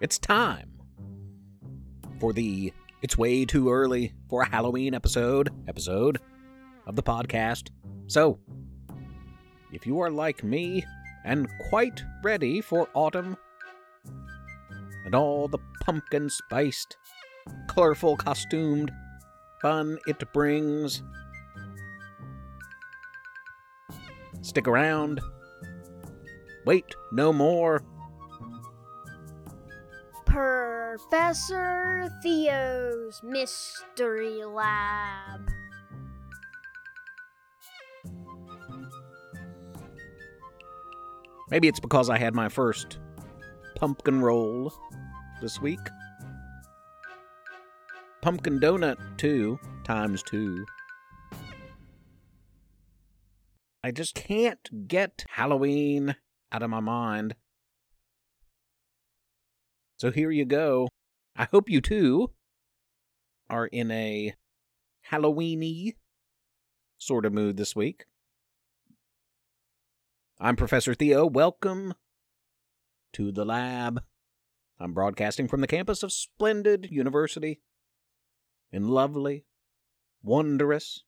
It's time for the It's Way Too Early for a Halloween episode of the podcast. So, if you are like me and quite ready for autumn and all the pumpkin-spiced, colorful, costumed fun it brings, stick around. Wait no more. Professor Theo's Mystery Lab. Maybe it's because I had my first pumpkin roll this week. Pumpkin donut, too, times two. I just can't get Halloween out of my mind. So here you go. I hope you, too, are in a Halloween-y sort of mood this week. I'm Professor Theo. Welcome to the lab. I'm broadcasting from the campus of Splendid University in lovely, wondrous,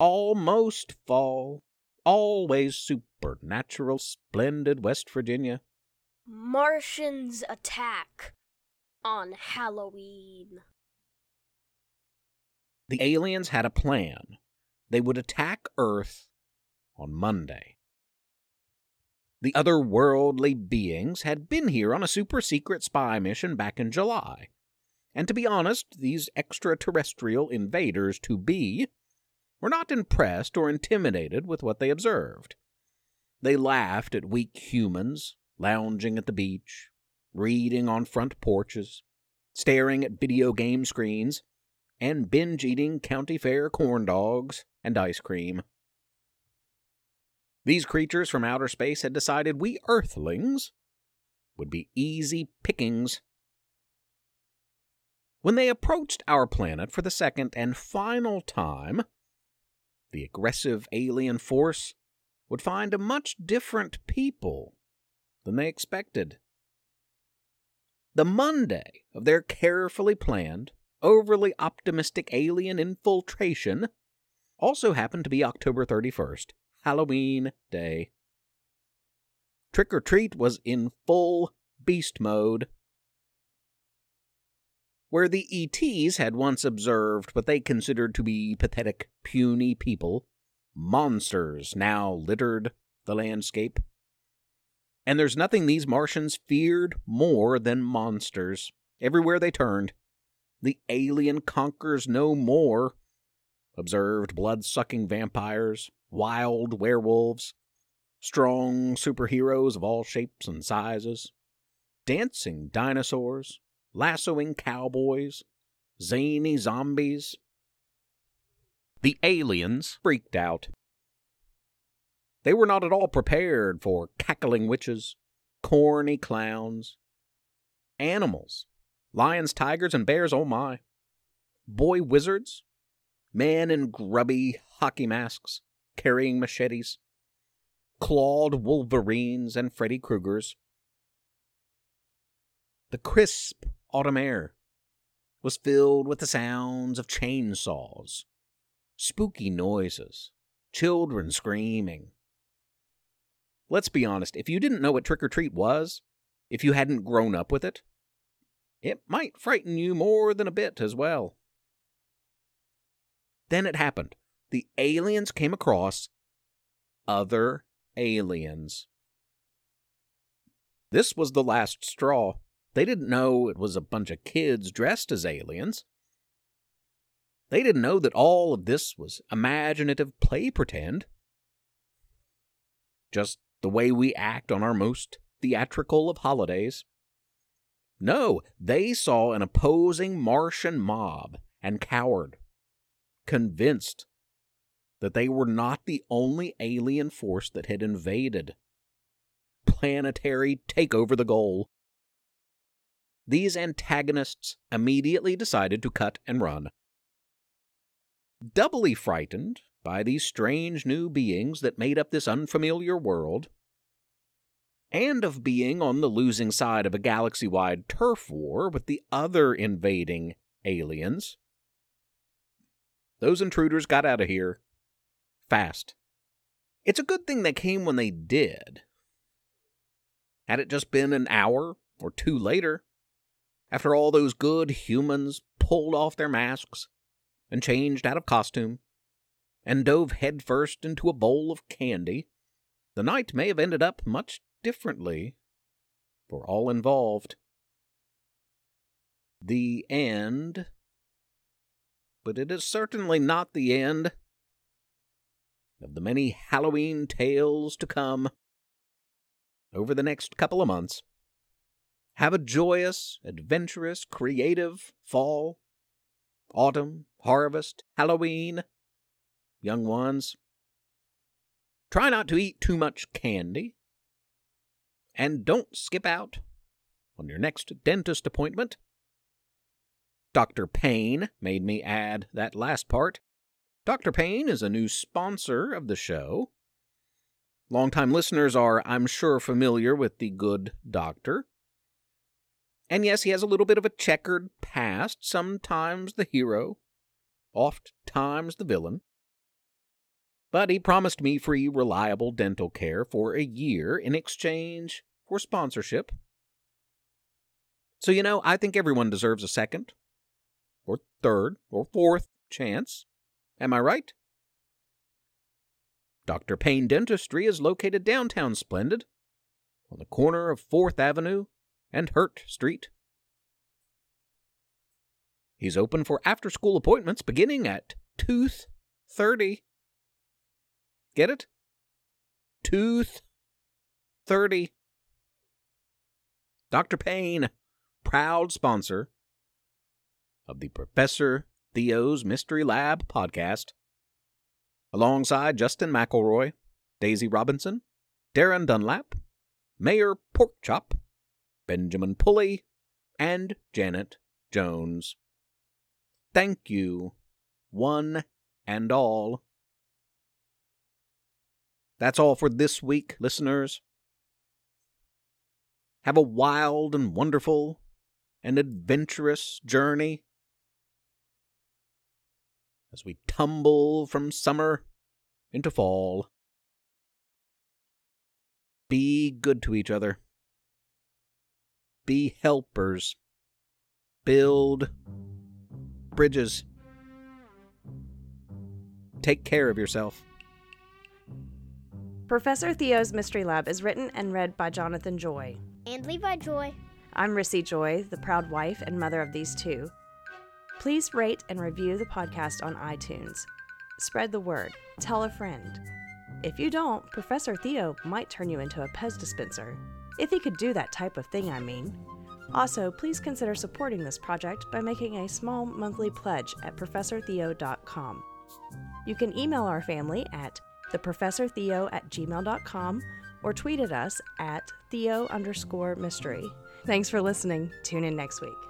almost fall, always supernatural, splendid West Virginia. Martians attack on Halloween. The aliens had a plan. They would attack Earth on Monday. The otherworldly beings had been here on a super-secret spy mission back in July. And to be honest, these extraterrestrial invaders to be were not impressed or intimidated with what they observed. They laughed at weak humans lounging at the beach, reading on front porches, staring at video game screens, and binge-eating county fair corn dogs and ice cream. These creatures from outer space had decided we Earthlings would be easy pickings. When they approached our planet for the second and final time, the aggressive alien force would find a much different people than they expected. The Monday of their carefully planned, overly optimistic alien infiltration also happened to be October 31st. Halloween Day. Trick or Treat was in full beast mode. Where the ETs had once observed what they considered to be pathetic, puny people, monsters now littered the landscape. And there's nothing these Martians feared more than monsters. Everywhere they turned, the alien conquers no more, observed blood-sucking vampires, wild werewolves, strong superheroes of all shapes and sizes, dancing dinosaurs, lassoing cowboys, zany zombies. The aliens freaked out. They were not at all prepared for cackling witches, corny clowns, animals, lions, tigers, and bears, oh my, boy wizards, men in grubby hockey masks, carrying machetes, clawed wolverines and Freddy Kruegers. The crisp autumn air was filled with the sounds of chainsaws, spooky noises, children screaming. Let's be honest, if you didn't know what Trick or Treat was, if you hadn't grown up with it, it might frighten you more than a bit as well. Then it happened. The aliens came across other aliens. This was the last straw. They didn't know it was a bunch of kids dressed as aliens. They didn't know that all of this was imaginative play pretend. Just the way we act on our most theatrical of holidays. No, they saw an opposing Martian mob and cowered, convinced that they were not the only alien force that had invaded. Planetary takeover the goal. These antagonists immediately decided to cut and run. Doubly frightened by these strange new beings that made up this unfamiliar world, and of being on the losing side of a galaxy-wide turf war with the other invading aliens. Those intruders got out of here. Fast. It's a good thing they came when they did. Had it just been an hour or two later, after all those good humans pulled off their masks and changed out of costume and dove headfirst into a bowl of candy, the night may have ended up much differently for all involved. The end. But it is certainly not the end of the many Halloween tales to come over the next couple of months. Have a joyous, adventurous, creative fall, autumn, harvest, Halloween, young ones. Try not to eat too much candy, and don't skip out on your next dentist appointment. Dr. Payne made me add that last part. Dr. Payne is a new sponsor of the show. Longtime listeners are, I'm sure, familiar with the good doctor. And yes, he has a little bit of a checkered past, sometimes the hero, oft times the villain. But he promised me free, reliable dental care for a year in exchange for sponsorship. So, you know, I think everyone deserves a second, or third, or fourth chance. Am I right? Dr. Payne Dentistry is located downtown Splendid, on the corner of 4th Avenue and Hurt Street. He's open for after-school appointments beginning at 2:30. Get it? 2:30. Dr. Payne, proud sponsor of the Professor Theo's Mystery Lab podcast, alongside Justin McElroy, Daisy Robinson, Darren Dunlap, Mayor Porkchop, Benjamin Pulley, and Janet Jones. Thank you, one and all. That's all for this week, listeners. Have a wild and wonderful and adventurous journey as we tumble from summer into fall. Be good to each other. Be helpers. Build bridges. Take care of yourself. Professor Theo's Mystery Lab is written and read by Jonathan Joy. And Levi Joy. I'm Rissy Joy, the proud wife and mother of these two. Please rate and review the podcast on iTunes. Spread the word. Tell a friend. If you don't, Professor Theo might turn you into a Pez dispenser. If he could do that type of thing, I mean. Also, please consider supporting this project by making a small monthly pledge at ProfessorTheo.com. You can email our family at theprofessortheo@gmail.com or tweet at us at Theo_mystery. Thanks for listening. Tune in next week.